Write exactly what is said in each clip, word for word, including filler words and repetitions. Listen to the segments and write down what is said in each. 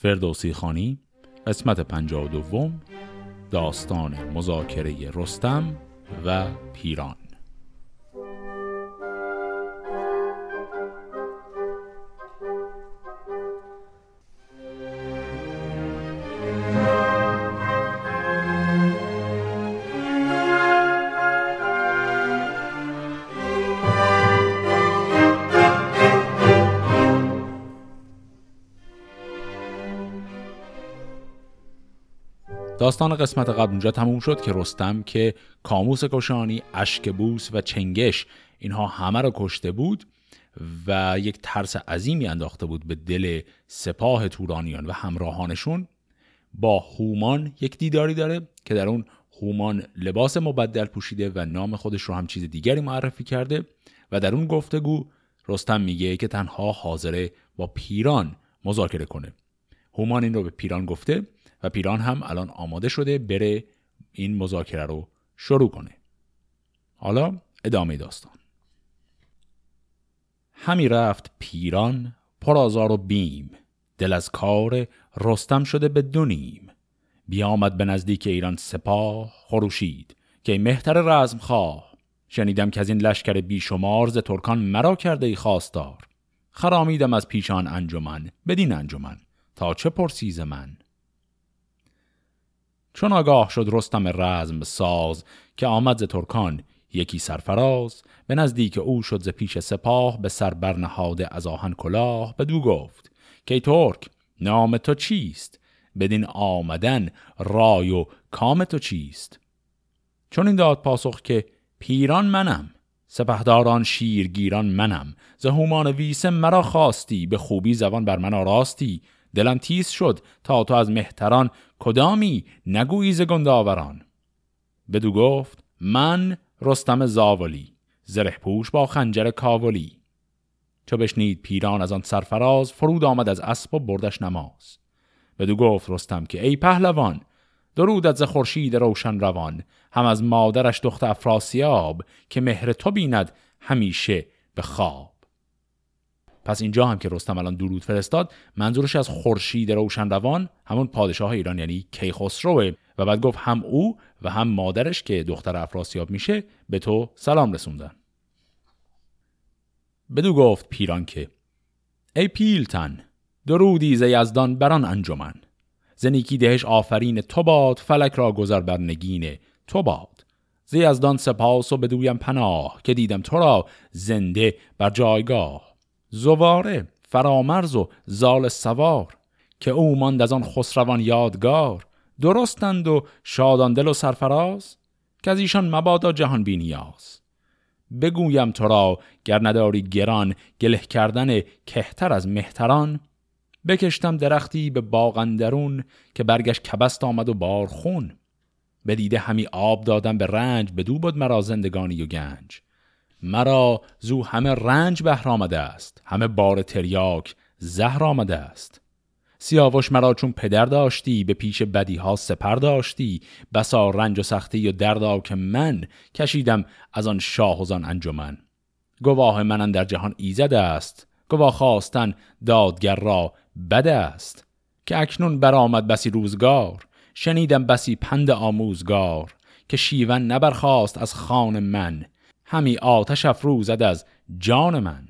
فردوسی خانی، قسمت پنجاه و دوم، داستان مذاکره رستم و پیران. داستان قسمت قبل اونجا تموم شد که رستم که کاموس کشانی، اشکبوس و چنگش اینها همه رو کشته بود و یک ترس عظیمی انداخته بود به دل سپاه تورانیان و همراهانشون، با هومان یک دیداری داره که در اون هومان لباس مبدل پوشیده و نام خودش رو هم چیز دیگری معرفی کرده و در اون گفتگو رستم میگه که تنها حاضره با پیران مذاکره کنه. هومان این رو به پیران گفته و پیران هم الان آماده شده بره این مذاکره رو شروع کنه. حالا ادامه داستان. همی رفت پیران پرازار و بیم، دل از کار رستم شده به دو نیم. بیامد به نزدیک ایران سپاه، خروشید که مهتر رزم خواه. شنیدم که از این لشکر بیشمار ز ترکان مرا کرده ای خواستار. خرامیدم از پیشان انجمن، بدین انجمن تا چه پرسیز من. چون آگاه شد رستم رزم ساز که آمد ز ترکان یکی سرفراز، به نزدیک او شد ز پیش سپاه، به سر برنهاده از آهن کلاه. بدو گفت که ای ترک نام تو چیست؟ بدین آمدن رای و کام تو چیست؟ چون این داد پاسخ که پیران منم، سپهداران شیرگیران منم. ز هومان ویسه مرا خواستی، به خوبی زبان بر من آراستی. دلم تیز شد تا تو از مهتران، کدامی نگویی ز گنداوران. بدو گفت من رستم زاولی، زره پوش با خنجر کاولی. چو بشنید پیران از آن سرفراز، فرود آمد از اسب و بردش نماز. بدو گفت رستم که ای پهلوان، درودت ز خورشید روشن روان. هم از مادرش دخت افراسیاب، که مهر تو بیند همیشه به خواب. پس اینجا هم که رستم الان درود فرستاد، منظورش از خورشید روشن روان همون پادشاه ایران یعنی کیخسروه و بعد گفت هم او و هم مادرش که دختر افراسیاب میشه به تو سلام رسوندن. بدو گفت پیران که ای پیلتن، درودی ز یزدان بران انجمن. ز نیکی دهش آفرین تو باد، فلک را گذر بر نگین تو باد. ز یزدان سپاس و بدویم پناه، که دیدم تو را زنده بر جایگاه. زواره، فرامرز و زال سوار، که او ماند از آن خسروان یادگار. درستند و شادان دل و سرفراز، که از ایشان مبادا جهان بی نیاز. بگویم تو را گر نداری گران، گله کردن کهتر از مهتران. بکشتم درختی به باغ اندرون، که برگش کبست آمد و بار خون. بدیده همی آب دادم به رنج، بدو بود مرا زندگانی و گنج. مرا زو همه رنج بهر آمده است، همه بار تریاک زهر آمده است. سیاوش مرا چون پدر داشتی، به پیش بدی ها سپر داشتی. بسا رنج و سختی و دردا که من، کشیدم از آن شاه و زان انجمن. گواه من اندر جهان ایزد است، گواه خواستن دادگر را بد است. که اکنون برآمد بسی روزگار، شنیدم بسی پند آموزگار. که شیون نبرخاست از خان من، همی آتش افروزد از جان من.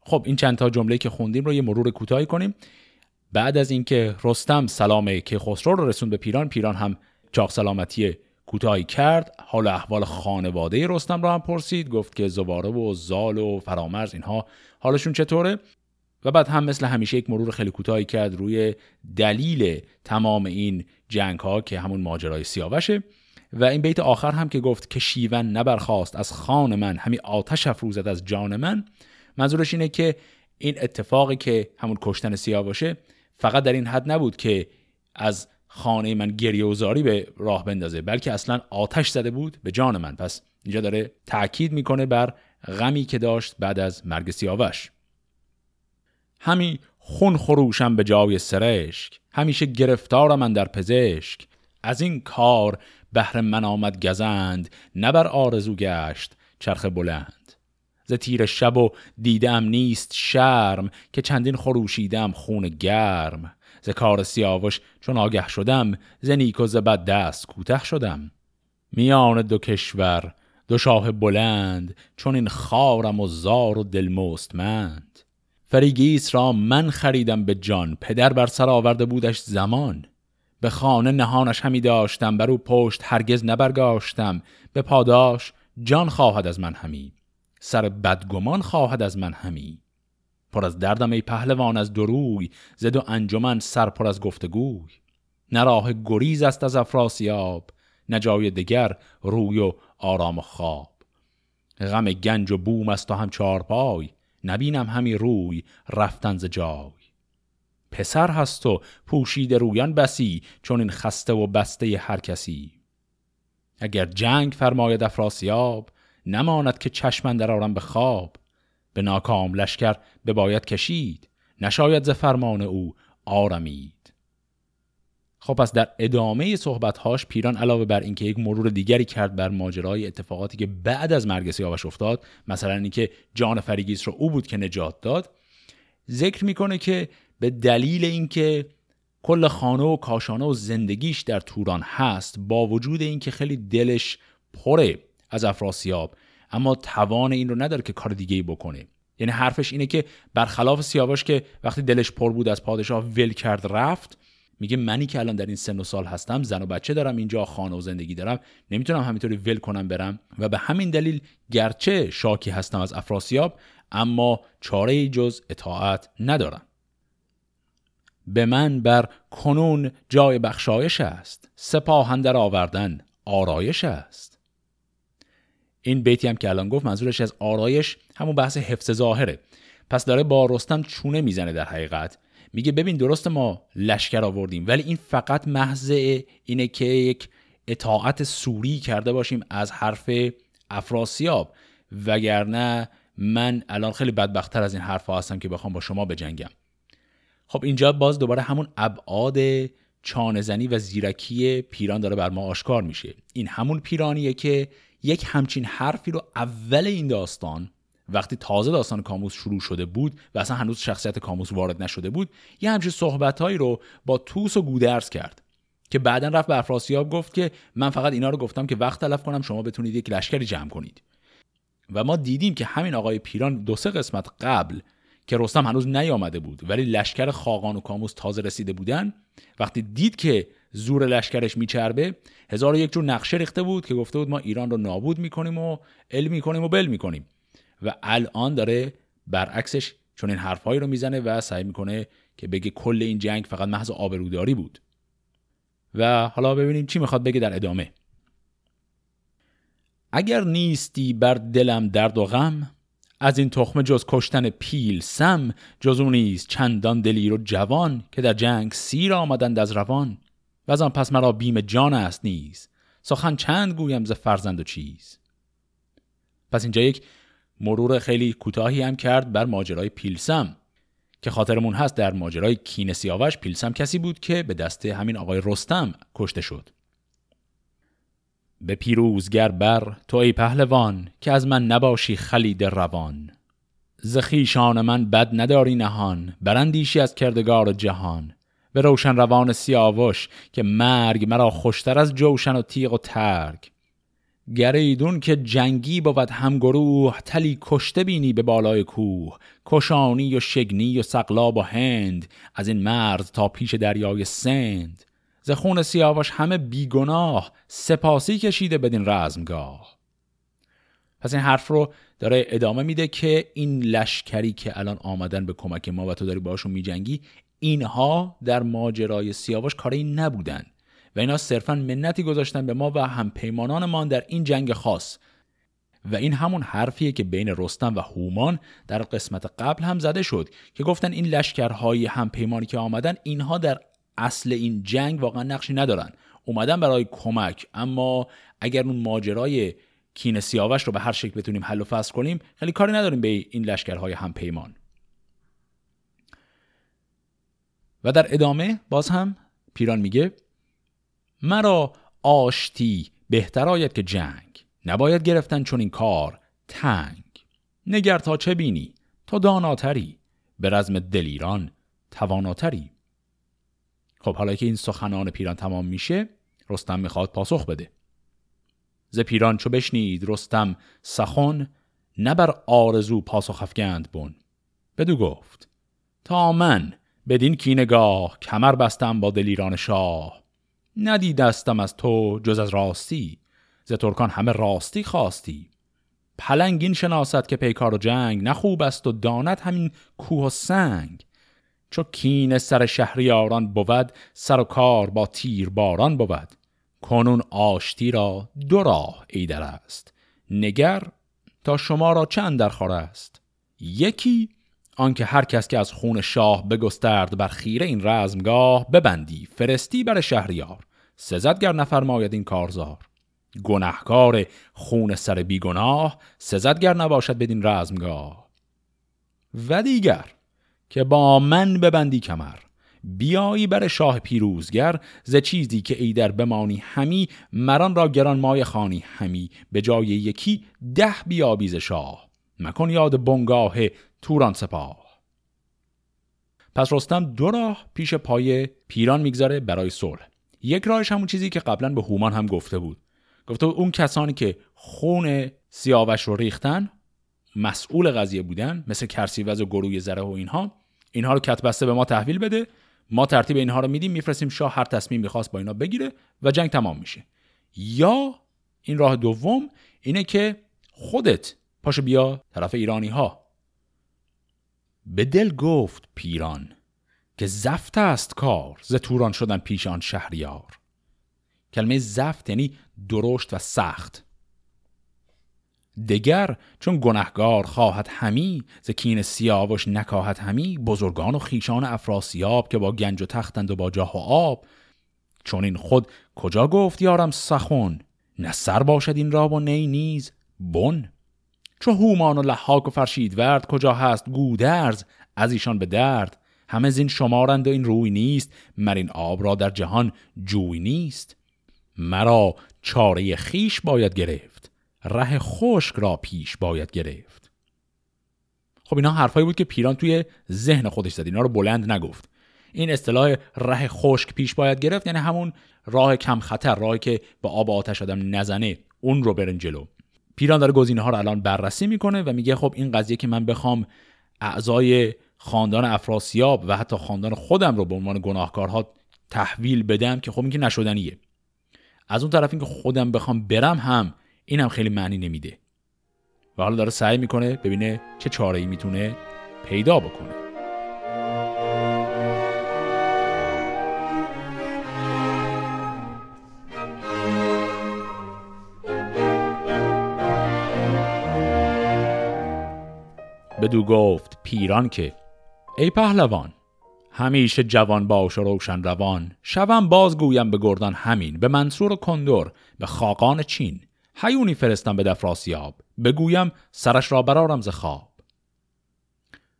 خب این چند تا جمله که خوندیم رو یه مرور کوتاهی کنیم. بعد از اینکه رستم سلام کیخسرو رو رسوند به پیران، پیران هم چاق سلامتی کوتاهی کرد. حال احوال خانواده رستم رو هم پرسید، گفت که زواره و زال و فرامرز اینها حالشون چطوره؟ و بعد هم مثل همیشه یک مرور خیلی کوتاهی کرد روی دلیل تمام این جنگ‌ها که همون ماجرای سیاوشه. و این بیت آخر هم که گفت که شیون نبرخاست از خان من، همین آتش افروزد از جان من، منظورش اینه که این اتفاقی که همون کشتن سیاوشه فقط در این حد نبود که از خانه من گریه و زاری به راه بندازه، بلکه اصلا آتش زده بود به جان من. پس اینجا داره تأکید میکنه بر غمی که داشت بعد از مرگ سیاوش. همی خون خروشم به جای سرشک، همیشه گرفتارم اندر پزشک. از این کار بهر من آمد گزند، نبر آرزو گشت چرخ بلند. ز تیر شب و دیدم نیست شرم، که چندین خروشیدم خون گرم. ز کار سیاوش چون آگه شدم، ز نیک و ز بد دست کوته شدم. میان دو کشور دو شاه بلند، چون این خارم و زار و دل مستمند. فریگیس را من خریدم به جان، پدر بر سر آورده بودش زمان. به خانه نهانش همی داشتم، بر او پشت هرگز نبرگاشتم. به پاداش جان خواهد از من همی، سر بدگمان خواهد از من همی. پر از دردم ای پهلوان از دروی، ز دو انجمن سر پر از گفتگوی. نه راه گریز است از افراسیاب، نه جای دگر روی و آرام و خواب. غم گنج و بوم است و هم چارپای، نبینم همی روی رفتن ز جای. پسر هست و پوشیده رویان بسی، چون این خسته و بسته هر کسی. اگر جنگ فرماید افراسیاب، نماند که چشمن در آرم به خواب. به ناکام لشکر بباید کشید، نشاید ز فرمان او آرمید. خب پس در ادامه صحبت‌هاش پیران علاوه بر اینکه یک مرور دیگری کرد بر ماجرای اتفاقاتی که بعد از مرگ سیاوش افتاد، مثلا اینکه جان فریگیس رو او بود که نجات داد، ذکر میکنه که به دلیل اینکه کل خانه و کاشانه و زندگیش در توران هست، با وجود اینکه خیلی دلش پره از افراسیاب، اما توان این رو نداره که کار دیگه‌ای بکنه. یعنی حرفش اینه که برخلاف سیاوش که وقتی دلش پر بود از پادشاه ول کرد رفت، میگه منی که الان در این سن و سال هستم، زن و بچه دارم، اینجا خانه و زندگی دارم، نمیتونم همینطوری ول کنم برم. و به همین دلیل گرچه شاکی هستم از افراسیاب، اما چاره‌ای جز اطاعت ندارم. به من بر کنون جای بخشایش است، سپاه اندر آوردن آرایش است. این بیتی هم که الان گفت منظورش از آرایش همون بحث حفظ ظاهره. پس داره با رستم چونه میزنه در حقیقت. میگه ببین درست ما لشکر آوردیم، ولی این فقط محض اینه که یک اطاعت سوری کرده باشیم از حرف افراسیاب، وگرنه من الان خیلی بدبخت‌تر از این حرفا هستم که بخوام با شما بجنگم. خب اینجا باز دوباره همون ابعاد چانه‌زنی و زیرکی پیران داره بر ما آشکار میشه. این همون پیرانیه که یک همچین حرفی رو اول این داستان، وقتی تازه داستان کاموس شروع شده بود و اصلا هنوز شخصیت کاموس وارد نشده بود، یه همچین صحبت‌هایی رو با توس و گودرز کرد که بعداً رفت به افراسیاب گفت که من فقط اینا رو گفتم که وقت تلف کنم شما بتونید یک لشکری جمع کنید. و ما دیدیم که همین آقای پیران دو سه قسمت قبل که رستم هنوز نیامده بود ولی لشکر خاقان و کاموس تازه رسیده بودن، وقتی دید که زور لشکرش میچربه، هزار و یک جور نقشه ریخته بود که گفته بود ما ایران رو نابود میکنیم و ال میکنیم و بل میکنیم. و الان داره برعکسش چون این حرفایی رو میزنه و سعی میکنه که بگه کل این جنگ فقط محض آبروداری بود. و حالا ببینیم چی میخواد بگه در ادامه. اگر نیستی بر دلم درد و غم، از این تخمه جز کشتن پیلسم. جز او نیست چندان دلیر و جوان، که در جنگ سیر آمدند از روان. و از آن پس مرا بیم جان است نیز، سخن چند گویم ز فرزند و چیز. پس اینجا یک مرور خیلی کوتاهی هم کرد بر ماجرای پیلسم که خاطرمون هست در ماجرای کین سیاوش پیلسم کسی بود که به دست همین آقای رستم کشته شد. به پیروزگر بر تو ای پهلوان، که از من نباشی خلید روان. ز خویشان من بد نداری نهان، برندیشی از کردگار جهان. به روشن روان سیاوش که مرگ مرا خوشتر از جوشن و تیغ و ترگ. گریدون که جنگی بود هم گروه، تلی کشته بینی به بالای کوه. کشانی و شگنی و سقلاب و هند، از این مرز تا پیش دریای سند. ز خون سیاوش همه بیگناه، سپاسی کشیده بدین رزمگاه. پس این حرف رو داره ادامه میده که این لشکری که الان آمدن به کمک ما و تو داری باشون میجنگی، اینها در ماجرای سیاوش کاری نبودن و اینا صرفا منتی گذاشتن به ما و هم پیمانانمان در این جنگ خاص. و این همون حرفیه که بین رستم و هومان در قسمت قبل هم زده شد که گفتن این لشکرهای هم پیمانی که آمدن، اینها در اصل این جنگ واقعا نقشی ندارن، اومدن برای کمک، اما اگر اون ماجرای کین سیاوش رو به هر شکل بتونیم حل و فصل کنیم، خیلی کاری نداریم به این لشکرهای هم پیمان. و در ادامه باز هم پیران میگه مرا آشتی بهتر آید که جنگ، نباید گرفتن چون این کار تنگ. نگر تا چه بینی؟ تا داناتری، به رزم دلیران تواناتری. خب حالا که این سخنان پیران تمام میشه، رستم میخواد پاسخ بده. ز پیران چو بشنید رستم سخن، نبر آرزو پاسخ افگند بون. بدو گفت تا من بدین کینگاه، کمر بستم با دلیران شاه. ندیدستم از تو جز از راستی، ز ترکان همه راستی خواستی. پلنگ این شناست که پیکار و جنگ، نخوب است و داند همین کوه و سنگ. چو کین سر شهریاران بود، سر و کار با تیر باران بود. کنون آشتی را دو راه ایدر است، نگر تا شما را چند در خور است. یکی آنکه هر کس که از خون شاه بگسترد بر خیره این رزمگاه، ببندی فرستی بر شهریار، سزدگر نفرماید این کارزار. گناهکار خون سر بیگناه، سزدگر نباشد بدین رزمگاه. و دیگر که با من ببندی کمر، بیایی بر شاه پیروزگر. ز چیزی که ایدر بمانی همی، مران را گران مای خانی همی. به جای یکی ده بیابی ز شاه، مکن یاد بنگاه توران سپاه. پس رستم دو راه پیش پای پیران میگذاره برای صلح. یک راهش همون چیزی که قبلا به هومان هم گفته بود، گفته بود اون کسانی که خون سیاوش رو ریختن، مسئول قضیه بودن، مثل کرسیوز و گروی زره و اینها، اینها رو کت بسته به ما تحویل بده، ما ترتیب اینها رو میدیم، میفرستیم شاه هر تصمیم میخواست با اینا بگیره و جنگ تمام میشه. یا این راه دوم اینه که خودت پاشو بیا طرف ایرانی ها. به دل گفت پیران که زفت است کار، ز توران شدن پیش آن شهریار. کلمه زفت یعنی درشت و سخت. دگر چون گناهگار خواهد همی، ز کین سیاوش نکاهد همی. بزرگان و خیشان افراسیاب، که با گنج و تختند و با جاه و آب. چون این خود کجا گفت یارم سخن، نه سر باشد این را و نی نیز بن. چو هومان و لحاک و فرشیدورد، کجا هست گودرز از ایشان به درد. همه زین شمارند و این روی نیست، مر این آب را در جهان جوی نیست. مرا چاره خیش باید گرفت، ره خشک را پیش باید گرفت. خب اینا حرفایی بود که پیران توی ذهن خودش زد، اینا رو بلند نگفت. این اصطلاح ره خشک پیش باید گرفت یعنی همون راه کم خطر، راهی که با آب آتش آدم نزنه، اون رو برن جلو. پیران داره گزینه‌ها رو الان بررسی میکنه و میگه خب این قضیه که من بخوام اعضای خاندان افراسیاب و حتی خاندان خودم رو به عنوان گناهکارها تحویل بدم، که خب این که نشدنیه. از اون طرف این که خودم بخوام برم هم، این هم خیلی معنی نمیده. و حالا داره سعی میکنه ببینه چه چاره‌ای میتونه پیدا بکنه. بدو گفت پیران که ای پهلوان، همیشه جوان باش و روشن روان. شوم بازگویم به گردان همین، به منصور و کندر به خاقان چین. هیونی فرستم به دفراسیاب، بگویم سرش را برارم ز خواب.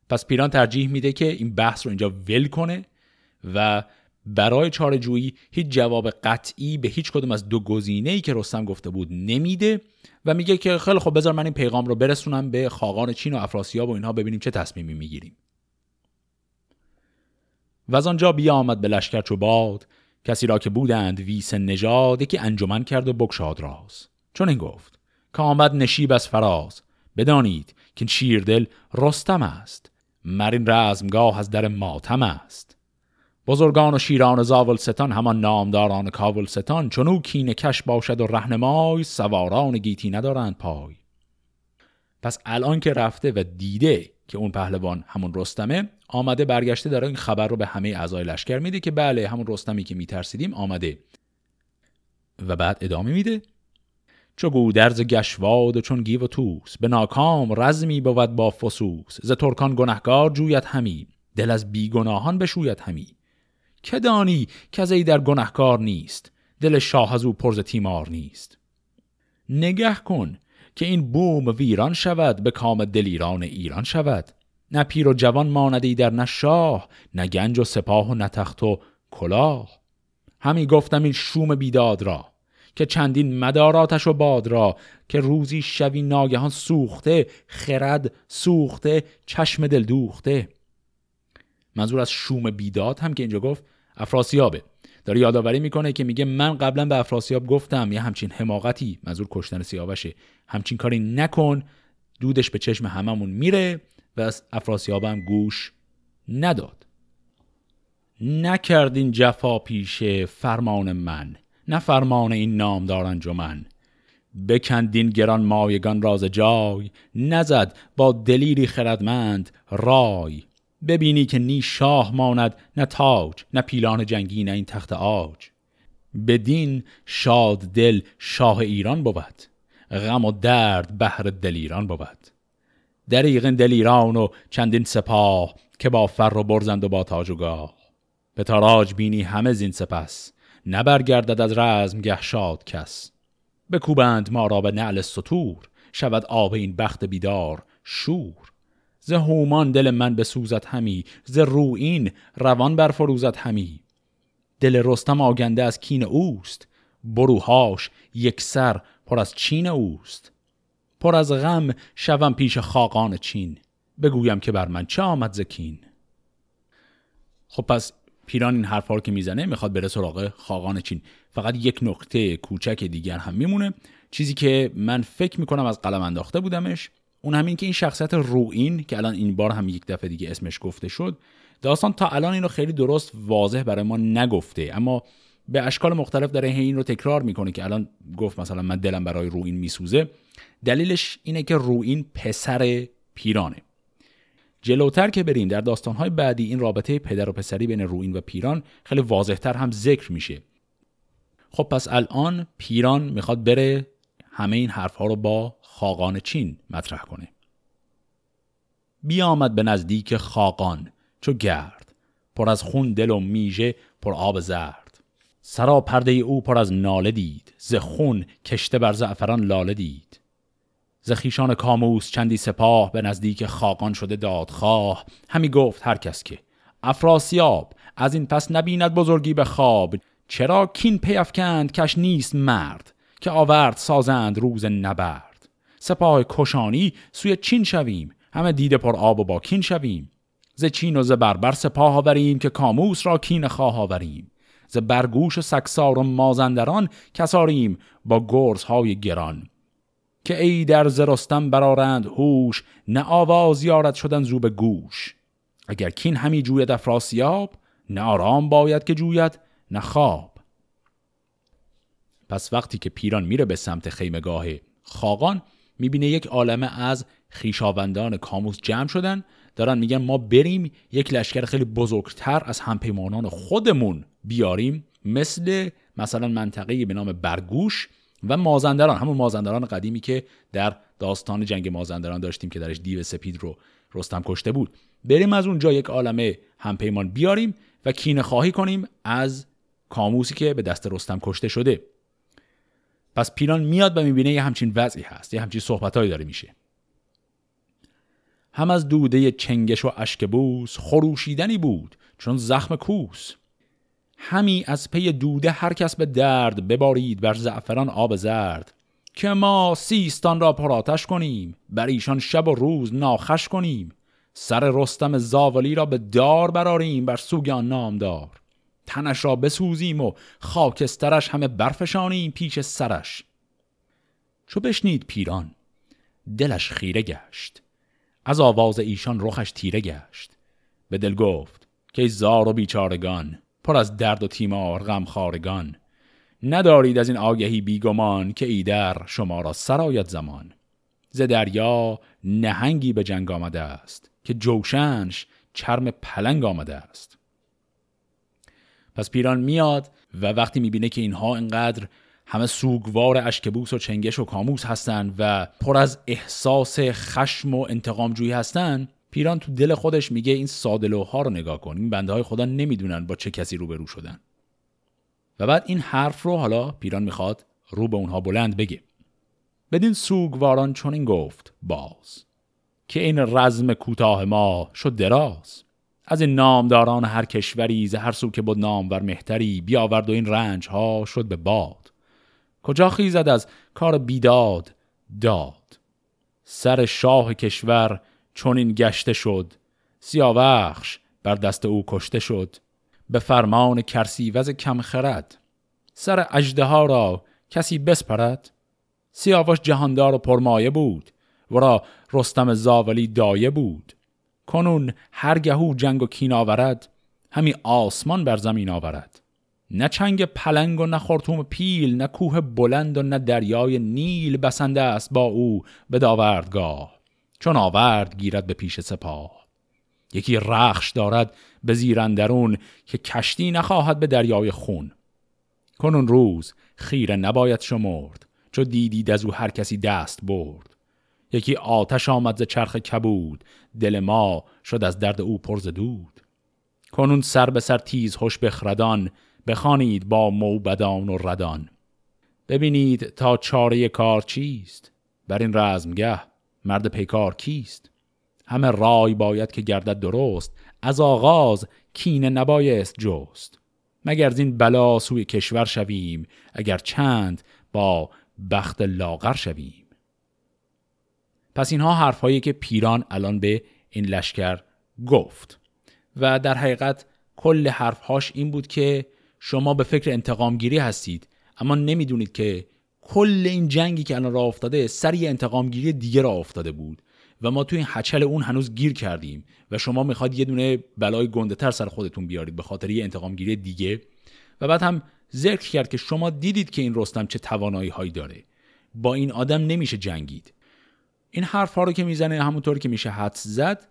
پس پیران ترجیح میده که این بحث رو اینجا ول کنه و برای چاره جویی هیچ جواب قطعی به هیچ کدوم از دو گزینه‌ای که رستم گفته بود نمیده و میگه که خیلی خب بذار من این پیغام رو برسونم به خاقان چین و افراسیاب و اینها، ببینیم چه تصمیمی میگیریم. و از آنجا بیامد به لشکر چو باد، کسی را که بودند ویس نژاد. یکی انجمن کرد و بگشاد راز، چون این گفت که آمد نشیب از فراز. بدانید که شیردل رستم است، مرین رزمگاه از در ماتم است. بزرگان و شیران زاولستان، همان نامداران کاولستان. چونو کینه کش باشد و رهنمای، سواران گیتی ندارند پای. پس الان که رفته و دیده که اون پهلوان همون رستمه، آمده برگشته داره این خبر رو به همه اعضای لشکر میده که بله همون رستمی که میترسیدیم آمده. و بعد ادامه میده: چو گودرز گشواد و چون گیو و توس، به ناکام رزمی بود با فسوس. ز ترکان گناهکار جوید همی، دل از بیگناهان بشوید همی. که دانی کسی در گناهکار نیست، دل شاه از او پرز تیمار نیست. نگه کن که این بوم ویران شود، به کام دلیران ایران شود. نه پیر و جوان ماندی در، نه شاه، نه گنج و سپاه و نه تخت و کلاه. همی گفتم این شوم بیداد را، که چندین مداراتش و باد را که روزی شبی ناگهان سوخته، خرد سوخته، چشم دل دوخته. منظور از شوم بیداد هم که اینجا گفت افراسیابه، داره یادآوری میکنه که میگه من قبلا به افراسیاب گفتم یه همچین حماقتی، منظور کشتن سیاوشه، همچین کاری نکن، دودش به چشم هممون میره. و از افراسیابم گوش نداد. نکردین جفا پیش فرمان من، نه فرمان این نامدار انجمن. بکندین گران مایگان راز جای، نزد با دلیری خردمند رای. ببینی که نی شاه ماند نه تاج، نه پیلان جنگی نه این تخت عاج. بدین شاد دل شاه ایران بود، غم و درد بهر دلیران بود. دریغن دلیران و چندین سپاه، که با فر و برزند و با تاج و گاه. به تاراج بینی همه زین سپس، نبرگردد از رزم گه شاد کس. بکوبند ما را به نعل سطور، شود آب این بخت بیدار شور. ز هومان دل من بسوزد همی، ز روئین روان برفروزد همی. دل رستم آگنده از کین اوست، بروهاش یک سر پر از چین اوست. پر از غم شوم پیش خاقان چین، بگویم که بر من چه آمد ز کین. خب پس پیران این حرفا رو که میزنه میخواد بره سراغ خاقان چین. فقط یک نکته کوچک دیگر هم میمونه، چیزی که من فکر میکنم از قلم انداخته بودمش، اون همین که این شخصیت روئین که الان این بار هم یک دفعه دیگه اسمش گفته شد، داستان تا الان این رو خیلی درست واضح برای ما نگفته، اما به اشکال مختلف داره این رو تکرار میکنه که الان گفت مثلا من دلم برای روئین میسوزه. دلیلش اینه که روئین پسر پیرانه. جلوتر که بریم در داستان‌های بعدی این رابطه پدر و پسری بین روئین و پیران خیلی واضح‌تر هم ذکر میشه. خب پس الان پیران میخواد بره همه این حرف‌ها رو با خاقان چین مطرح کنه. بیامد به نزدیک خاقان چو گرد، پر از خون دل و میژه پر آب زرد. سرا پرده او پر از ناله دید، ز خون کشته بر زعفران لاله دید. ز خویشان کاموس چندی سپاه، به نزدیک خاقان شده دادخواه. همی گفت هر کس که افراسیاب، از این پس نبیند بزرگی به خواب. چرا کین پی افکند کش نیست مرد، که آورد سازند روز نبرد. سپاه کشانی سوی چین شویم، همه دیده پر آب و با کین شویم. ز چین و ز بربر سپاه آوریم، که کاموس را کین خواه آوریم. ز برگوش و سکسار و مازندران، کساریم با گرزهای گران. که ای در ز رستم برآرند هوش، نه آواز یارد شدن زو به گوش. اگر کین همی جوید افراسیاب، نه آرام باید که جوید نه خواب. پس وقتی که پیران میره به سمت خیمگاه خاقان، میبینه یک عالمه از خویشاوندان کاموس جمع شدن، دارن میگن ما بریم یک لشکر خیلی بزرگتر از همپیمانان خودمون بیاریم، مثل مثلا منطقه‌ای به نام برگوش و مازندران، همون مازندران قدیمی که در داستان جنگ مازندران داشتیم که درش دیو سپید رو رستم کشته بود. بریم از اونجا یک عالمه همپیمان بیاریم و کینه خواهی کنیم از کاموسی که به دست رستم کشته شده. پس پیران میاد و میبینه یه همچین وضعی هست، یه همچین صحبتایی داره میشه. هم از دوده چنگش و اشکبوس، خروشیدنی بود چون زخم کوس. همی از پی دوده هر کس به درد، ببارید بر زعفران آب زرد. که ما سیستان را پراتش کنیم، بر ایشان شب و روز ناخوش کنیم. سر رستم زاولی را به دار براریم، بر سوگ آن نامدار. تنش را بسوزیم و خاکسترش، همه برفشانیم پیش سرش. چو بشنید پیران دلش خیره گشت، از آواز ایشان رخش تیره گشت. به دل گفت که زار و بیچارگان، پر از درد و تیمار غمخارگان. ندارید از این آگهی بیگمان، که ایدر شما را سرایت زمان. ز دریا نهنگی به جنگ آمده است، که جوشنش چرم پلنگ آمده است. پس پیران میاد و وقتی میبینه که اینها اینقدر همه سوگوار اشکبوس و چنگش و کاموس هستن و پر از احساس خشم و انتقام جویی هستن، پیران تو دل خودش میگه این سادلوها رو نگاه کن، این بنده های خدا نمیدونن با چه کسی روبرو شدن. و بعد این حرف رو حالا پیران میخواد رو به اونها بلند بگه. بدین سوگواران چون این گفت باز، که این رزم کوتاه ما شد دراز. از این نامداران هر کشوری، ز هر سو که بود نامور مهتری. بیاورد و این رنج ها شد به باد. کجا خیزد از کار بیداد داد. سر شاه کشور چون این گشته شد، سیاوخش بر دست او کشته شد. به فرمان کرسیوز کمخرد، سر اژدها را کسی بسپرد. سیاوش جهاندار و پرمایه بود، ورا رستم زاولی دایه بود. کنون هرگهو جنگ و کین آورد، همی آسمان بر زمین آورد. نه چنگ پلنگ و نه خرطوم پیل، نه کوه بلند و نه دریای نیل. بسنده است با او به داوردگاه، چون آورد گیرد به پیش سپاه. یکی رخش دارد به زیر اندرون، که کشتی نخواهد به دریای خون. کنون روز خیره نباید شمرد، چو دیدید از او هر کسی دست برد. یکی آتش آمد ز چرخ کبود، دل ما شد از درد او پر ز دود. کنون سر به سر تیز هوش بخردان، بخوانید با موبدان و ردان. ببینید تا چاره کار چیست، بر این رزمگه مرد پیکار کیست. همه رای باید که گردد درست، از آغاز کینه نبایست جست. مگر زین بلا سوی کشور شویم، اگر چند با بخت لاغر شویم. پس اینها حرفایی که پیران الان به این لشکر گفت و در حقیقت کل حرفهاش این بود که شما به فکر انتقام گیری هستید، اما نمیدونید که کل این جنگی که الان راه افتاده سر یه انتقام گیری دیگه راه افتاده بود و ما توی این هچل اون هنوز گیر کردیم و شما میخواد یه دونه بلای گنده تر سر خودتون بیارید به خاطر یه انتقام گیری دیگه. و بعد هم ذکر کرد که شما دیدید که این رستم چه توانایی هایی داره، با این آدم نمیشه جنگید. این حرفا رو که میزنه همونطور که میشه حدس زد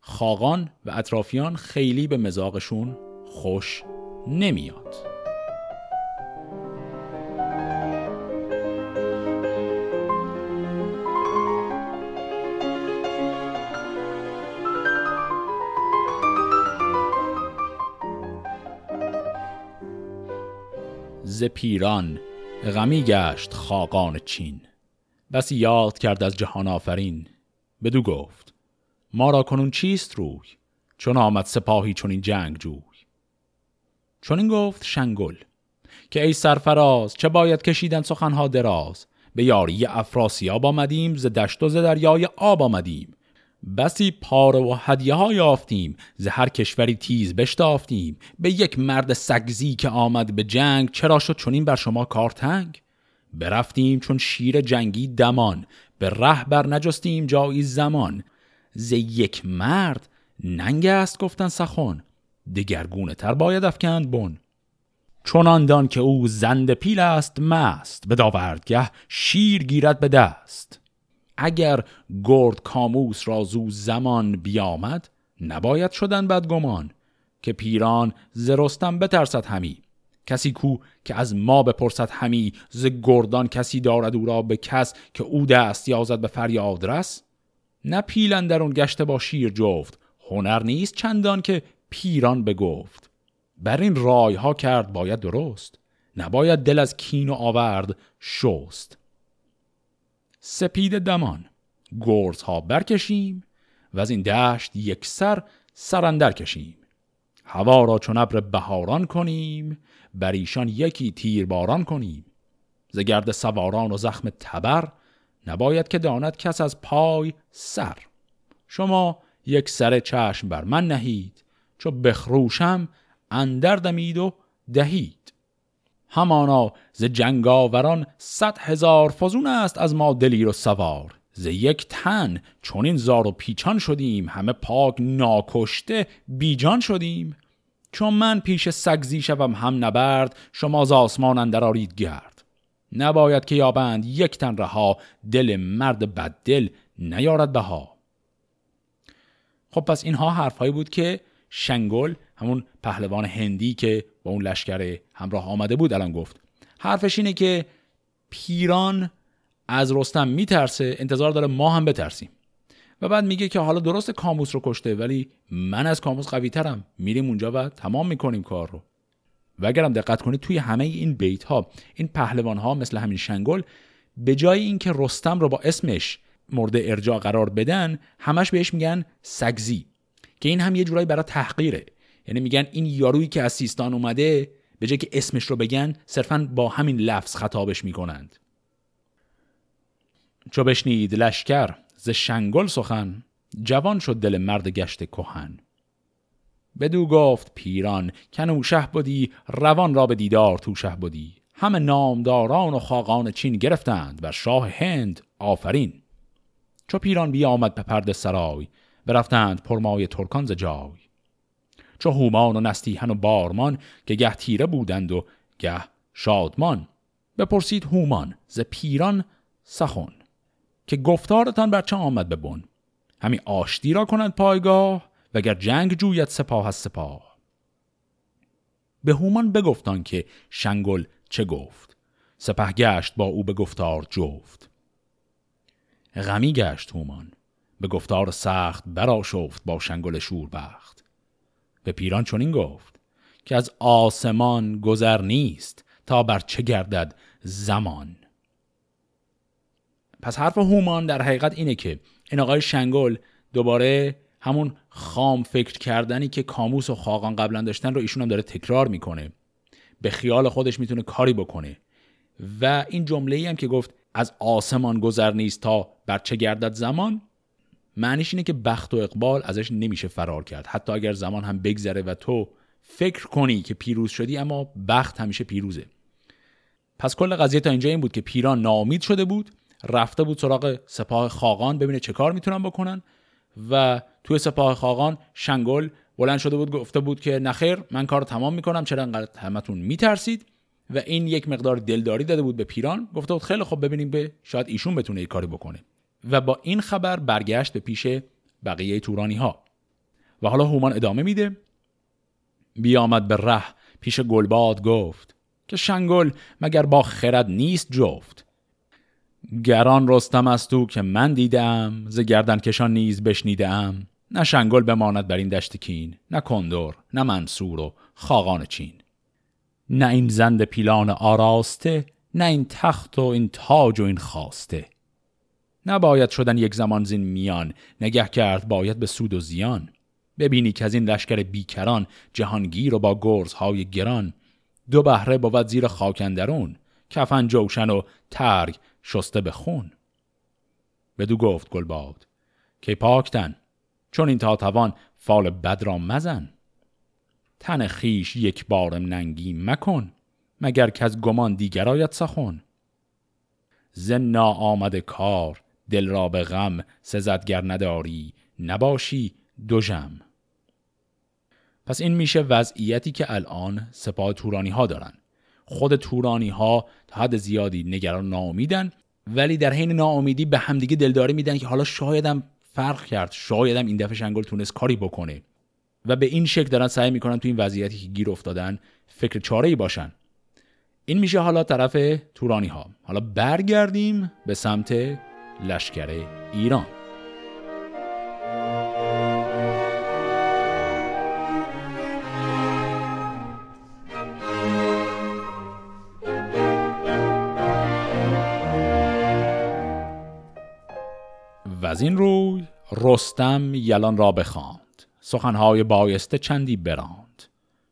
خاقان و اطرافیان خیلی به مزاقشون خوش نمیاد. ز پیران غمی گشت خاقان چین، بسی یاد کرد از جهان آفرین. بدو گفت ما را کنون چیست روی، چون آمد سپاهی چون این جنگ جوی. چون این گفت شنگول که ای سرفراز، چه باید کشیدن سخنها دراز. به یاری افراسیاب آمدیم، ز دشت و ز دریای آب آمدیم. بسی پاره و هدیه ها یافتیم، ز هر کشوری تیز بشتافتیم. به یک مرد سگزی که آمد به جنگ، چرا شد چون این بر شما کار تنگ؟ برفتیم چون شیر جنگی دمان، به ره بر نجستیم جایی زمان. ز یک مرد ننگ است گفتن سخن، دگرگونه تر باید افکند بن. چوناندان که او زند پیل است مست، به داوردگه شیر گیرد به دست. اگر گرد کاموس را زو زمان بیامد، نباید شدن بدگمان. که پیران ز رستم بترسد همی، کسی کو که از ما بپرسد همی. ز گردان کسی دارد او را به کس، که او دست یازد به فریاد رس. نه پیل اندرون گشته با شیر جفت، هنر نیست چندان که پیران بگفت. بر این رای ها کرد باید درست، نباید دل از کین و آورد شست. سپید دمان گرز ها برکشیم، و از این دشت یک سر سرندر کشیم. هوا را چون ابر بهاران کنیم، بر ایشان یکی تیر باران کنیم. ز گرد سواران و زخم تبر، نباید که داند کس از پای سر. شما یک سر چشم بر من نهید، چو بخروشم اندر دمید و دهید. همانا ز جنگاوران صد هزار، فزون است از ما دلیر و سوار. ز یک تن چون این زار و پیچان شدیم، همه پاک ناکشته بیجان شدیم. چون من پیش سگزی شوم هم نبرد، شما ز آسمان اندر آرید گرد. نباید که یابند یک تن رها، دل مرد بددل نیارد بها. خب پس اینها حرفهایی بود که شنگول، همون پهلوان هندی که با اون لشکر همراه آمده بود، الان گفت. حرفش اینه که پیران از رستم میترسه، انتظار داره ما هم بترسیم. و بعد میگه که حالا درست کاموس رو کشته، ولی من از کاموس قوی ترم. میریم اونجا و تمام میکنیم کار رو. و اگرم دقت کنید توی همه این بیت ها این پهلوان ها مثل همین شنگول، به جای اینکه رستم رو با اسمش مورد ارجاع قرار بدن، همش بهش میگن سگزی، که این هم یه جورایی برای تحقیره. یعنی میگن این یارویی که از سیستان اومده به جای که اسمش رو بگن صرفاً با همین لفظ خطابش میکنند. چو بشنید لشکر ز شنگول سخن، جوان شد دل مرد گشت کهن. بدو گفت پیران کنوشه بودی، روان را به دیدار توشه بودی. همه نامداران و خاقان چین گرفتند، بر شاه هند آفرین. چو پیران بیامد به پرده سرای، برفتند پرمای ترکان ز جای. چو هومان و نستیهن و بارمان، که گه تیره بودند و گه شادمان. بپرسید هومان ز پیران سخن، که گفتارتان بر چه آمد به بن. همی آشتی را کنند پایگاه، وگر جنگ جوید سپاه از سپاه. به هومان بگفتان که شنگول چه گفت، سپه گشت با او به گفتار جفت. غمی گشت هومان به گفتار سخت، برآشفت با شنگول شوربخت. به پیران چنین گفت که از آسمان گذر نیست، تا بر چه گردد زمان. پس حرف هومان در حقیقت اینه که این آقای شنگول دوباره همون خام فکر کردنی که کاموس و خاقان قبلا داشتن رو ایشون هم داره تکرار میکنه. به خیال خودش میتونه کاری بکنه و این جمله‌ای هم که گفت از آسمان گذر نیست تا بر چه گردد زمان، معنیش اینه که بخت و اقبال ازش نمیشه فرار کرد. حتی اگر زمان هم بگذره و تو فکر کنی که پیروز شدی، اما بخت همیشه پیروزه. پس کل قضیه تا اینجا این بود که پیران ناامید شده بود، رفته بود سراغ سپاه خاقان ببینه چه کار میتونن بکنن و توی سپاه خاقان شنگول بلند شده بود، گفته بود که نخیر من کار تمام میکنم، چرا انقدر همتون میترسید. و این یک مقدار دلداری داده بود به پیران، گفته بود خیلی خب ببینیم به شاید ایشون بتونه یک کاری بکنه. و با این خبر برگشت به پیش بقیه تورانی ها. و حالا هومان ادامه میده. بیامد به ره پیش گلباد گفت، که شنگول مگر با خرد نیست جفت. گران رستم از تو که من دیدم، ز گردن کشان نیز بشنیدم. نه شنگول بماند بر این دشت کین، نه کندر نه منصور و خاقان چین. نه این زند پیلان آراسته، نه این تخت و این تاج و این خواسته. نباید شدن یک زمان زین میان، نگه کرد باید به سود و زیان. ببینی که از این لشکر بیکران، جهانگیر و با گرزهای گران. دو بهره بود زیر خاکندرون، کفن جوشن و ترگ شسته به خون. بدو گفت گلباد که پاکتن، چون این تا توان فال بد را مزن. تن خیش یک بارم ننگی مکن، مگر که از گمان دیگر آید سخن. زن نا آمد کار دل را به غم، سزدگر نداری نباشی دو جم. پس این میشه وضعیتی که الان سپاه تورانی ها دارن. خود تورانی ها تا حد زیادی نگران ناامیدن، ولی در حین ناامیدی به همدیگه دلداری میدن که حالا شایدم فرق کرد، شایدم این دفعه شنگول تونست کاری بکنه. و به این شکل دارن سعی میکنن تو این وضعیتی که گیر افتادن فکر چاره‌ای باشن. این میشه حالا طرف تورانی ها. حالا برگردیم به سمت لشکر ایران. و از این روی رستم یلان را بخواند، سخنهای بایسته چندی براند.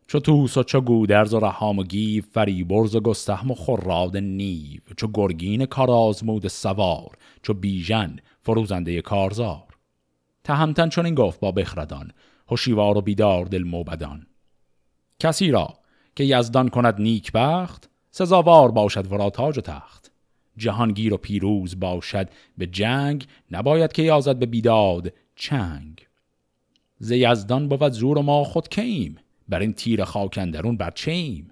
چو توس و چو گودرز و رهام و گیو، فریبرز و گستهم و خراد نیو. چو گرگین کارآزمود سوار، چو بیژن فروزنده کارزار. تهمتن چنین گفت با بخردان، هوشیوار و بیدار دل موبدان. کسی را که یزدان کند نیک بخت، سزاوار باشد ورا تاج و تخت. جهانگیر و پیروز باشد به جنگ، نباید که یازد به بیداد چنگ. ز یزدان بود زور ما خود که ایم، بر این تیر خاک اندرون بر چه ایم.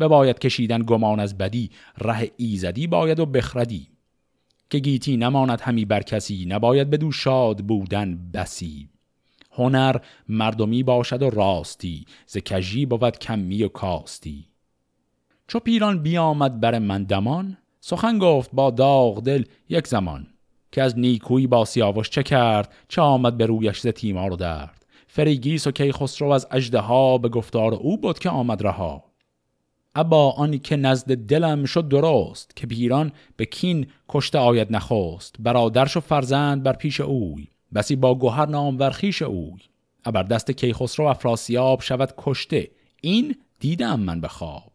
بباید کشیدن گمان از بدی، ره ایزدی باید و بخردی. که گیتی نماند همی بر کسی، نباید بدو شاد بودن بسی. هنر مردمی باشد و راستی، ز کژی بود کمی و کاستی. چو پیران بیامد بر من دمان، سخن گفت با داغ دل یک زمان. که از نیکویی با سیاوش چه کرد، چه آمد به رویش ز تیمار و درد. فریگیس و کیخسرو از اژدها، به گفتار او بود که آمد رها. ابا آنی که نزد دلم شد درست، که پیران به کین کشته آید نخست. برادرش و فرزند بر پیش اوی، بسی با گوهر نامور خویش اوی. ابر دست کیخسرو افراسیاب شود کشته، این دیدم من به خواب،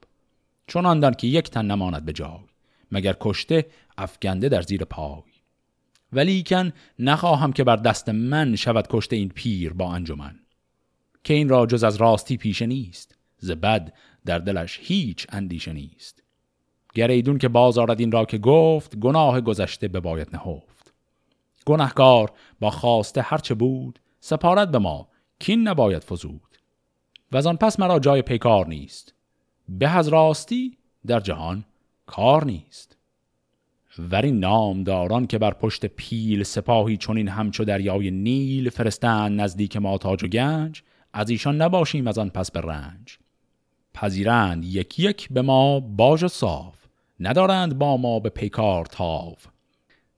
چناندان که یک تن نماند به جای، مگر کشته افگنده در زیر پای. ولیکن نخواهم که بر دست من شود کشته این پیر با انجمن، که این را جز از راستی پیشه نیست، ز بد در دلش هیچ اندیشه نیست. گر ایدون که باز آرد این را که گفت، گناه گذشته به باید نهفت. گناهکار با خواسته هرچه بود، سپارد به ما کین نباید فزود. و از آن پس مرا جای پیکار نیست، به از راستی در جهان کار نیست. ولی نامداران که بر پشت پیل سپاهی چنین همچو دریای نیل فرستند نزدیک ما تاج و گنج، از ایشان نباشیم از آن پس به رنج. پذیرند یک یک به ما باج صاف، ندارند با ما به پیکار تاف.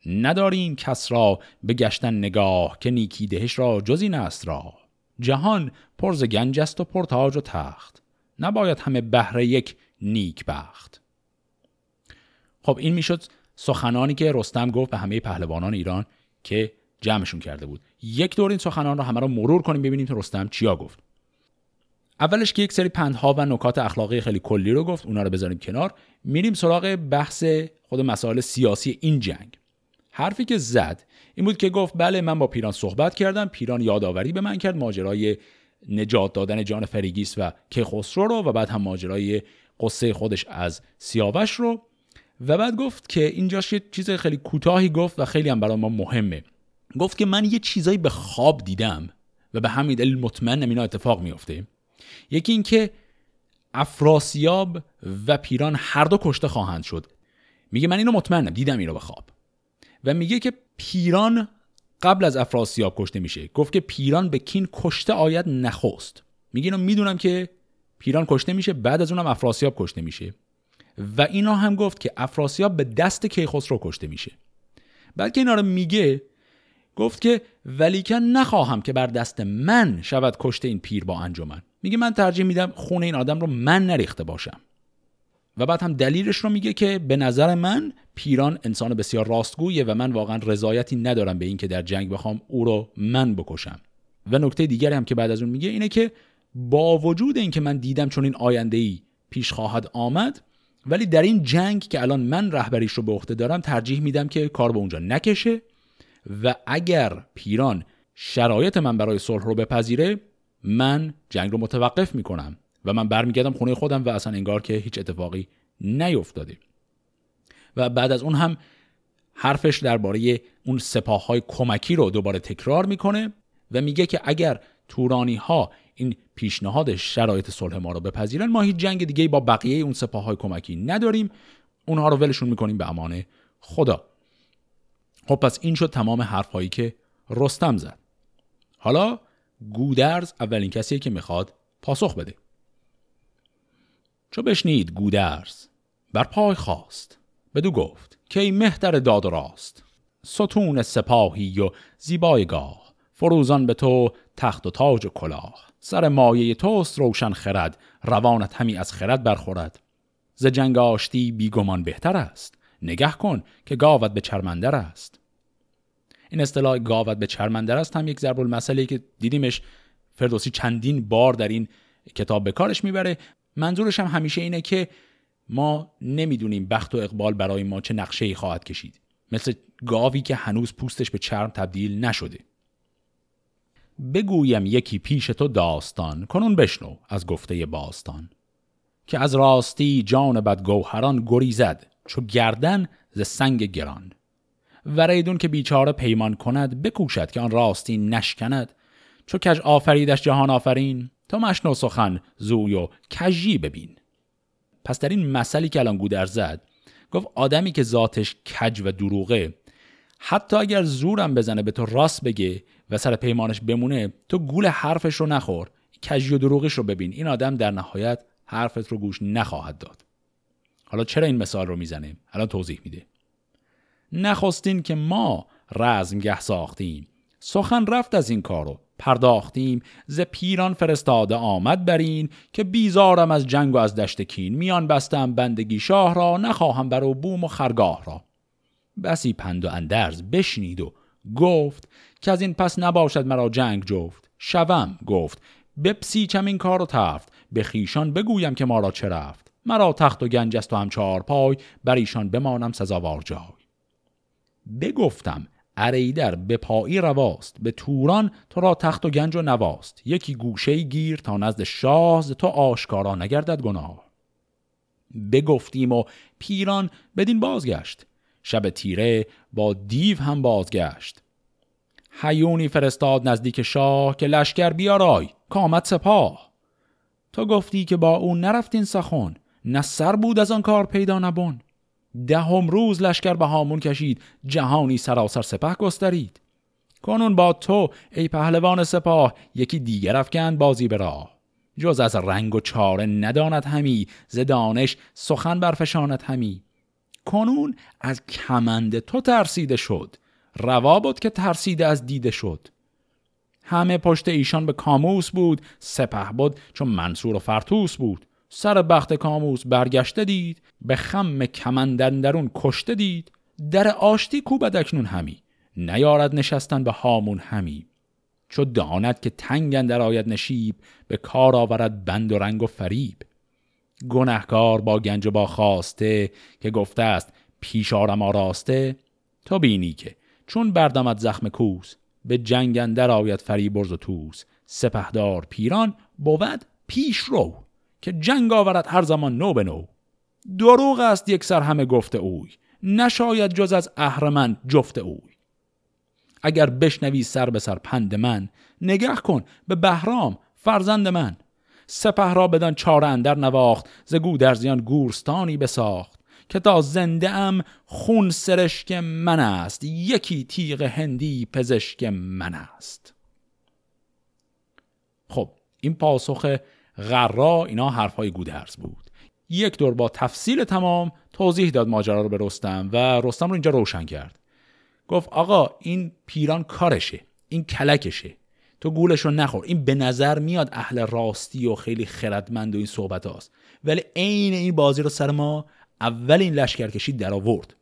نداریم کس را به گشتن نگاه، که نیکی دهش را جز این است را. جهان پر ز گنج است و پر تاج و تخت، نباید همه بهر یک نیک بخت. خب این میشد سخنانی که رستم گفت به همه پهلوانان ایران که جمعشون کرده بود. یک دور این سخنان را همه را مرور کنیم ببینیم که رستم چیا گفت. اولش که یک سری پندها و نکات اخلاقی خیلی کلی رو گفت، اونا رو بذاریم کنار، میریم سراغ بحث خود مسائل سیاسی این جنگ. حرفی که زد این بود که گفت بله من با پیران صحبت کردم، پیران یادآوری به من کرد ماجرای نجات دادن جان فریگیس و کیخسرو رو و بعد هم ماجرای قصه خودش از سیاوش رو. و بعد گفت که اینجاش یه چیز خیلی کوتاهی گفت و خیلی هم برای ما مهمه. گفت که من یه چیزایی به خواب دیدم و به همین دلیل مطمئنم اینا اتفاق میفته. یکی این که افراسیاب و پیران هر دو کشته خواهند شد. میگه من اینو مطمئنم، دیدم اینو به خواب. و میگه که پیران قبل از افراسیاب کشته میشه. گفت که پیران به کین کشته آید نخست. میگه اینو میدونم که پیران کشته میشه، بعد از اونم افراسیاب کشته میشه. و اینا هم گفت که افراسیاب به دست کیخسرو کشته میشه. بعد که اینا رو میگه گفت که ولیکن نخواهم که بر دست من شود کشته این پیر با انجمن. میگه من ترجیح میدم خون این آدم رو من نریخته باشم. و بعد هم دلیلش رو میگه که به نظر من پیران انسان بسیار راستگویه و من واقعا رضایتی ندارم به این که در جنگ بخوام او رو من بکشم. و نکته دیگری هم که بعد از اون میگه اینه که با وجود این که من دیدم چون این آینده‌ای پیش خواهد آمد، ولی در این جنگ که الان من رهبریش رو به عهده دارم ترجیح میدم که کار به اونجا نکشه و اگر پیران شرایط من برای صلح رو بپذیره من جنگ رو متوقف میکنم و من برمیگردم خونه خودم و اصلا انگار که هیچ اتفاقی نیفتاده. و بعد از اون هم حرفش درباره اون سپاه‌های کمکی رو دوباره تکرار میکنه و میگه که اگر تورانی ها این پیشنهاد شرایط صلح ما رو بپذیرن ما هیچ جنگ دیگه با بقیه اون سپاه‌های کمکی نداریم، اونها رو ولشون میکنیم به امان خدا. خب پس این شد تمام حرف‌هایی که رستم زد. حالا گودرز اولین کسیه که میخواد پاسخ بده. چو بشنید گودرز بر پای خواست، بدو گفت که ای مهتر داد و راست، ستون سپاهی و زیبای گاه، فروزان به تو تخت و تاج و کلاه، سر مایه توست روشن خرد، روانت همی از خرد برخورد، ز جنگ آشتی بیگمان بهتر است، نگه کن که گاوت به چرمندر است. این اصطلاح گاوت به چرمندر است هم یک ضرب المثلی که دیدیمش فردوسی چندین بار در این کتاب به کارش میبره. منظورش هم همیشه اینه که ما نمیدونیم بخت و اقبال برای ما چه نقشه‌ای خواهد کشید، مثل گاوی که هنوز پوستش به چرم تبدیل نشده. بگویم یکی پیش تو داستان، کنون بشنو از گفته باستان، که از راستی جان بدگوهران گریزد، چو گردن ز سنگ گران. وریدون که بیچاره پیمان کند، بکوشد که آن راستی نشکند، چو کج آفریدش جهان آفرین، تا مشنو سخن زوی و کجی ببین. پس در این مسئله که الان گودرز زد گفت آدمی که ذاتش کج و دروغه، حتی اگر زورم بزنه به تو راست بگه و سر پیمانش بمونه، تو گول حرفش رو نخور، کجی و دروغش رو ببین. این آدم در نهایت حرفت رو گوش نخواهد داد. حالا چرا این مثال رو میزنه؟ الان توضیح میده. نخواستین که ما رزمگه ساختیم، سخن رفت از این کارو پرداختیم، ز پیران فرستاده آمد برین، که بیزارم از جنگ و از دشت کین، میان بستم بندگی شاه را، نخواهم بر او بوم و خرگاه را. بسی پند و اندرز بشنید و گفت، که از این پس نباشد مرا جنگ جفت، شوم گفت بپسیچم این کارو تفت، به خیشان بگویم که ما را چه رفت، مرا تخت و گنج است و هم چهار پای، بر ایشان بمانم سزاوار جای. بگفتم عریدر به پایی رواست، به توران تو را تخت و گنج و نواست، یکی گوشه گیر تا نزد شاه، ز تو آشکارا نگردد گناه. بگفتیم و پیران بدین بازگشت، شب تیره با دیو هم بازگشت. هیونی فرستاد نزدیک شاه، که لشکر بیارای کامت سپاه. تو گفتی که با اون نرفتین سخن، نه سر بود از آن کار پیدا نبون. دهم روز لشکر به هامون کشید، جهانی سراسر سپاه گسترید. کنون با تو ای پهلوان سپاه، یکی دیگر افکند بازی به راه. جز از رنگ و چاره نداند همی، ز دانش سخن برفشاند همی. کنون از کمند تو ترسیده شد، روا بود که ترسیده از دیده شد. همه پشت ایشان به کاموس بود، سپه بود چون منصور و فرتوس بود. سر بخت کاموس برگشته دید، به خم کمندندرون کشته دید. در آشتی کوبد اکنون همی، نیارد نشستن به هامون همی. چو داند که تنگ اندر آید نشیب، به کار آورد بند و رنگ و فریب. گنهکار با گنج و با خواسته، که گفته است پیش آرم آراسته. تو بینی که چون بردمد زخم کوس، به جنگ اندر آید فریبرز و توس. سپهدار پیران بود پیش رو، که جنگ آورد هر زمان نو به نو. دروغ است یک سر همه گفته اوی، نشاید جز از اهرمن جفت اوی. اگر بشنوی سر به سر پند من، نگه کن به بهرام فرزند من. سپه را بدان چاره اندر نواخت، ز گودرزیان گورستانی بساخت. که تا زنده ام خون سرشک من است، یکی تیغ هندی پزشک من است. خب این پاسخ غرا، اینا حرفای گودرز بود. یک دور با تفصیل تمام توضیح داد ماجرا رو به رستم و رستم رو اینجا روشن کرد. گفت آقا این پیران کارشه، این کلکشه، تو گولش رو نخور. این به نظر میاد اهل راستی و خیلی خردمند و این صحبت هاست، ولی عین این بازی رو سر ما اول این لشکرکشی در آورد.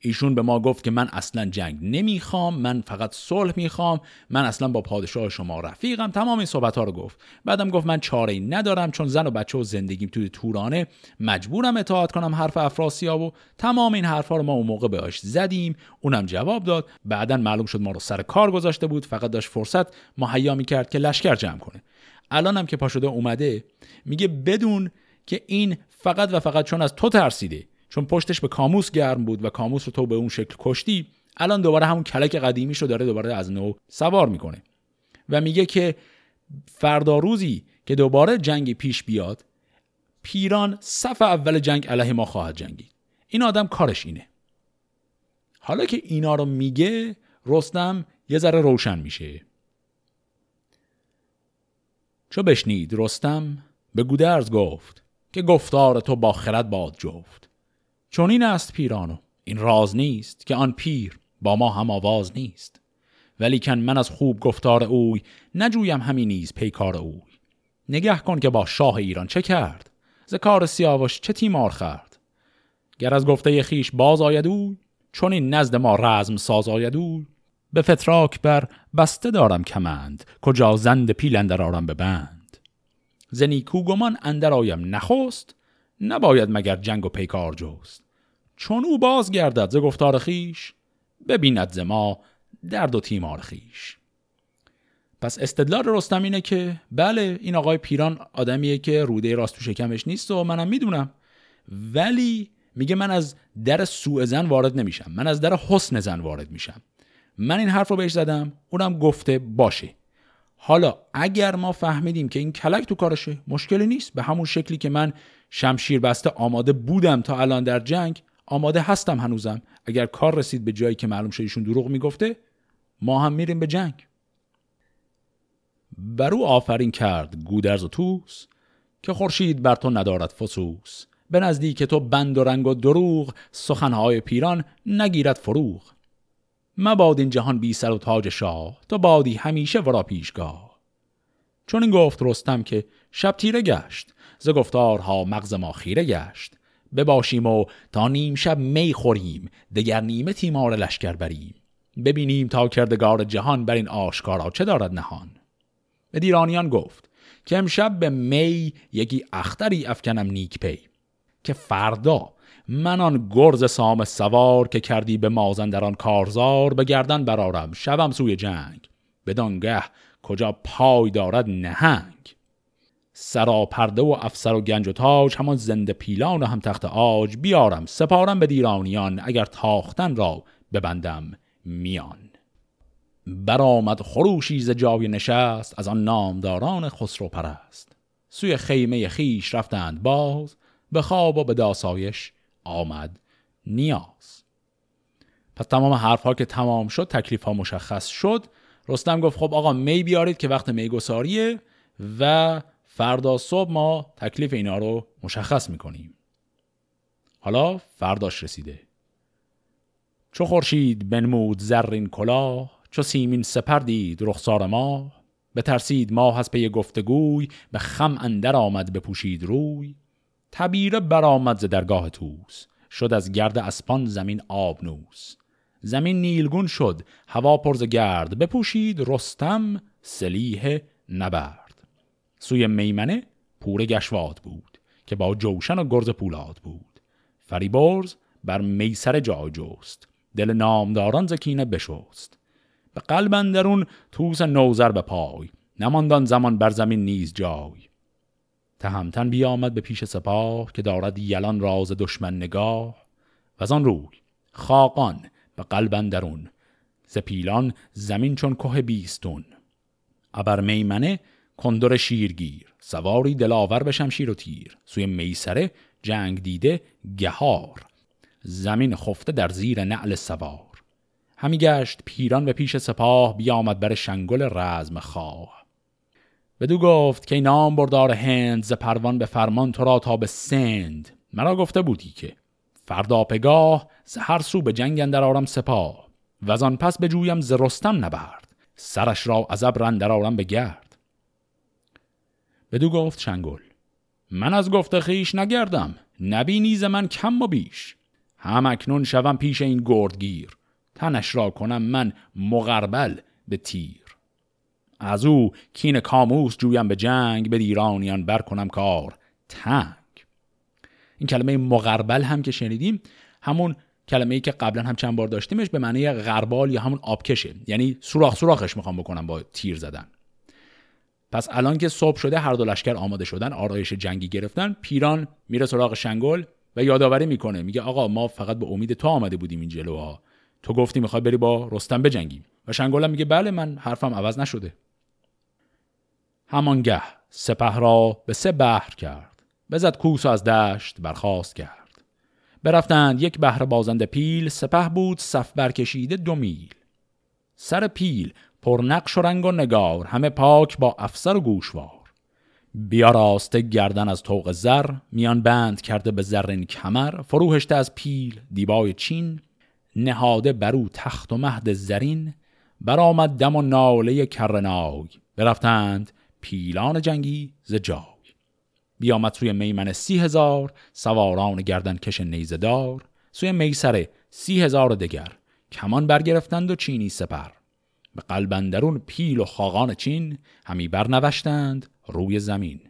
ایشون به ما گفت که من اصلا جنگ نمیخوام، من فقط صلح میخوام، من اصلا با پادشاه شما رفیقم، تمام این صحبت ها رو گفت. بعدم گفت من چاره‌ای ندارم، چون زن و بچه و زندگیم توی تورانه، مجبورم اطاعت کنم حرف افراسیاب و تمام این حرفا رو ما اون موقع بهش زدیم، اونم جواب داد. بعدن معلوم شد ما رو سر کار گذاشته بود، فقط داشت فرصت مهیا میکرد که لشکر جمع کنه. الانم که پاشده اومده میگه بدون که این فقط و فقط چون از تو ترسیده، چون پشتش به کاموس گرم بود و کاموس رو تو به اون شکل کشتی، الان دوباره همون کلک قدیمیش رو داره دوباره از نو سوار میکنه. و میگه که فردا روزی که دوباره جنگی پیش بیاد، پیران صف اول جنگ علیه ما خواهد جنگید. این آدم کارش اینه. حالا که اینا رو میگه رستم یه ذره روشن میشه. چو بشنید رستم به گودرز گفت، که گفتار تو با خرد باد جفت. چون این است پیرانو این راز نیست، که آن پیر با ما هم آواز نیست. ولیکن من از خوب گفتار اوی، نجویم همی نیز پیکار اوی. نگه کن که با شاه ایران چه کرد، ز کار سیاوش چه تیمار خورد. گر از گفته خیش باز آید اوی، چون این نزد ما رزم ساز آید اوی. به فتراک بر بسته دارم کمند، کجا زند پیل اندر آرم ببند. ز نیکو گمان اندر آیم نخست، نباید مگر جنگ و پیکار جست. چون او باز گردد ز گفتار خیش، ببیند ز ما درد و تیمار خیش. پس استدلال رستم اینه که بله این آقای پیران آدمیه که روده راست تو شکمش نیست و منم میدونم، ولی میگه من از در سوء زن وارد نمیشم، من از در حسن زن وارد میشم. من این حرف رو بهش زدم، اونم گفته باشه. حالا اگر ما فهمیدیم که این کلک تو کارشه، مشکلی نیست. به همون شکلی که من شمشیر بسته آماده بودم تا الان در جنگ، آماده هستم هنوزم. اگر کار رسید به جایی که معلوم شد ایشون دروغ میگفته، ما هم میریم به جنگ. برو آفرین کرد گودرز و توس، که خورشید بر تو ندارد فسوس. به نزدیک تو بند و رنگ و دروغ، سخنهای پیران نگیرد فروغ. مباد این جهان بی سر و تاج شاه، تو بادی همیشه ورا پیشگاه. چون این گفت رستم که شب تیره گشت، ز گفتارها مغز ما خیره گشت. بباشیم و تا نیم شب می خوریم، دگر نیمه تیمار لشکر بریم. ببینیم تا کردگار جهان بر این آشکارا چه دارد نهان. به دیرانیان گفت که امشب به می یکی اختری افکنم نیک پی، که فردا من آن گرز سام سوار که کردی به مازندران کارزار به گردن برارم شبم سوی جنگ، بدانگه کجا پای دارد نهنگ. سرا پرده و افسر و گنج و تاج، همان زنده پیلان و هم تخت آج، بیارم سپارم به دیرانیان، اگر تاختن را ببندم میان. برآمد خروشی ز جای نشست، از آن نامداران خسرو پرست. سوی خیمه خیش رفتند باز، به خواب و به داسایش آمد نیاز. پس تمام حرفها که تمام شد، تکلیف ها مشخص شد. رستم گفت خب آقا می بیارید که وقت میگساریه و فردا صبح ما تکلیف اینا رو مشخص میکنیم. حالا فرداش رسیده. چو خورشید بنمود زرین کلاه، چو سیمین سپر دید رخسار ماه، بترسید ماه از پی گفتگوی، به خم اندر آمد بپوشید روی. تبیره برآمد ز درگاه توس، شد از گرد اسپان زمین آبنوس. زمین نیلگون شد هوا پر ز گرد، بپوشید رستم سلیح نبرد. سوی میمنه پور گشواد بود، که با جوشن و گرز پولاد بود. فریبرز بر میسر جای جست، دل نامداران ز کینه بشست. به قلب اندرون توس نوذر به پای، نماندان زمان بر زمین نیز جای. تهمتن بیامد به پیش سپاه، که دارد یلان راز دشمن نگاه. وزان روی خاقان به قلب اندرون، ز پیلان زمین چون کوه بیستون. ابر میمنه کندر شیرگیر، سواری دلاور به شمشیر و تیر. سوی میسره جنگ دیده گهار، زمین خفته در زیر نعل سوار. همی گشت پیران به پیش سپاه، بیامد بر شنگول رزم خواه. بدو گفت که نام بردار هند، ز پروان به فرمان تو را تا به سند. مرا گفته بودی که فردا پگاه، ز هر سو به جنگ اندر آرم سپاه. وزان پس به جویم ز رستم نبرد، سرش را از ابر اندر آرم بگرد. بدو گفت شنگول من از گفت خیش نگردم، نبینی ز من کم و بیش. هم اکنون شوم پیش این گردگیر، تنش را کنم من مغربل به تیر. از او کین کاموس جویم به جنگ، به ایرانیان بر کنم کار تنگ. این کلمه مغربل هم که شنیدیم، همون کلمه‌ای که قبلا هم چند بار داشتیمش، به معنی غربال یا همون آبکشه، یعنی سوراخ سوراخش میخوام بکنم با تیر زدن. پس الان که صبح شده، هر دو لشکر آماده شدن، آرایش جنگی گرفتن، پیران میره سراغ شنگول و یادآوری میکنه، میگه آقا ما فقط به امید تو آمده بودیم این جلوها، تو گفتی میخوای بری با رستم بجنگیم. و شنگولم میگه بله، من حرفم عوض نشده. همانگه سپه را به سه بحر کرد، بزد کوس از دشت برخاست کرد. برفتند یک بحر بازنده پیل، سپه بود صف برکشیده دو میل. سر پیل پرنقش و رنگ و نگار، همه پاک با افسر و گوشوار. بیاراسته گردن از طوق زر، میان بند کرده به زرین کمر. فروهشته از پیل دیبای چین، نهاده برو تخت و مهد زرین. برآمد دم و ناله کرنای، برفتند پیلان جنگی ز جای. بیامد سوی میمن سی هزار، سواران گردن کش نیزه دار. سوی میسره سی هزار دگر، کمان برگرفتند و چینی سپر. به قلب اندرون پیل و خاقان چین، همی برنوشتند روی زمین.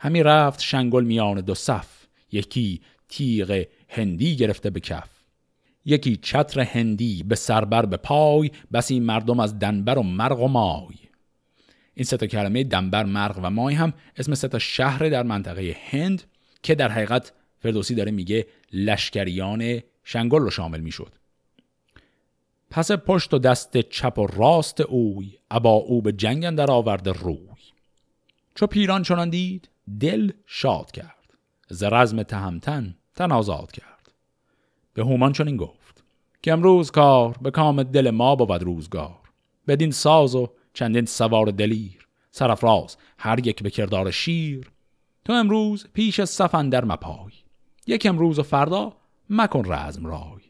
همی رفت شنگول میان دو صف، یکی تیغ هندی گرفته به کف. یکی چتر هندی به سربر به پای، بسی مردم از دنبر و مرغ و مای. این سه تا کلمه دنبر، مرغ و مای هم اسم سه تا شهر در منطقه هند که در حقیقت فردوسی داره میگه لشکریان شنگول رو شامل میشد. پس پشت و دست چپ و راست اوی، ابا او به جنگ اندر آورده روی. چو پیران چنان دید دل شاد کرد، ز رزم تهمتن تن آزاد کرد. به هومان چنین گفت که امروز کار، به کام دل ما بود روزگار. بدین ساز و چندین سوار دلیر، سرافراز هر یک به کردار شیر. تو امروز پیش صف اندر مپای، یک امروز و فردا مکن رزم رای.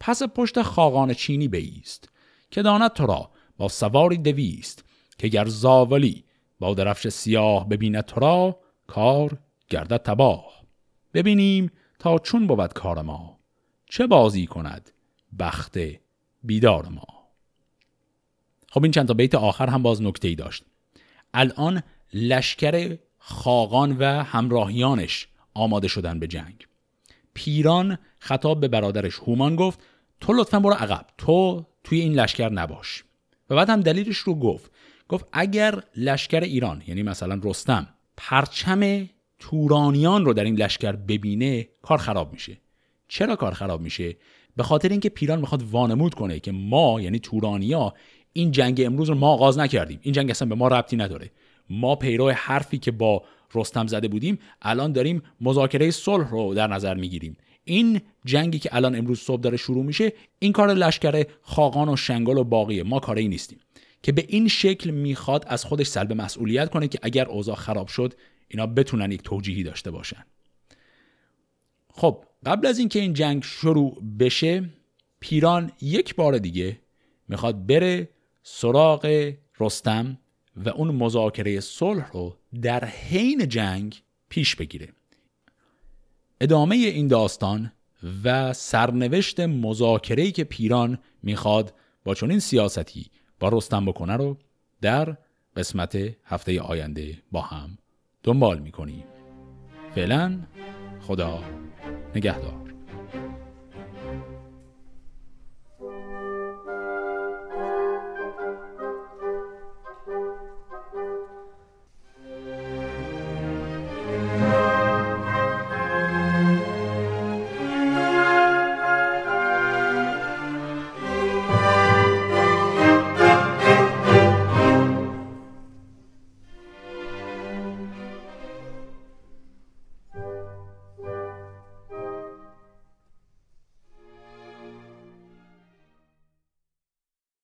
پس پشت خاقان چینی بایست، که داند تو را با سواری دویست. که گر زاولی با درفش سیاه، ببیند تو را کار گردد تباه. ببینیم تا چون بود کار ما، چه بازی کند بخت بیدار ما. خب این چند تا بیت آخر هم باز نکته‌ای داشت. الان لشکر خاقان و همراهیانش آماده شدن به جنگ. پیران خطاب به برادرش هومان گفت تو لطفاً برو عقب، تو توی این لشکر نباش. و بعد هم دلیلش رو گفت. گفت اگر لشکر ایران، یعنی مثلا رستم، پرچم تورانیان رو در این لشکر ببینه کار خراب میشه. چرا کار خراب میشه؟ به خاطر اینکه پیران میخواد وانمود کنه که ما، یعنی تورانیا، این جنگ امروز رو ما آغاز نکردیم، این جنگ اصلا به ما ربطی نداره، ما پیرو حرفی که با رستم زده بودیم الان داریم مذاکره صلح رو در نظر میگیریم. این جنگی که الان امروز صبح داره شروع میشه این کار لشکر خاقان و شنگول و باقیه، ما کاری نیستیم. که به این شکل میخواد از خودش سلب مسئولیت کنه که اگر اوضاع خراب شد اینا بتونن یک توجیهی داشته باشن. خب قبل از اینکه این جنگ شروع بشه پیران یک بار دیگه میخواد بره سراغ رستم و اون مذاکره صلح رو در حین جنگ پیش بگیره. ادامه این داستان و سرنوشت مذاکره‌ای که پیران میخواد با چنین سیاستی با رستم بکنه رو در قسمت هفته آینده با هم دنبال میکنیم. فعلا خدا نگهدار.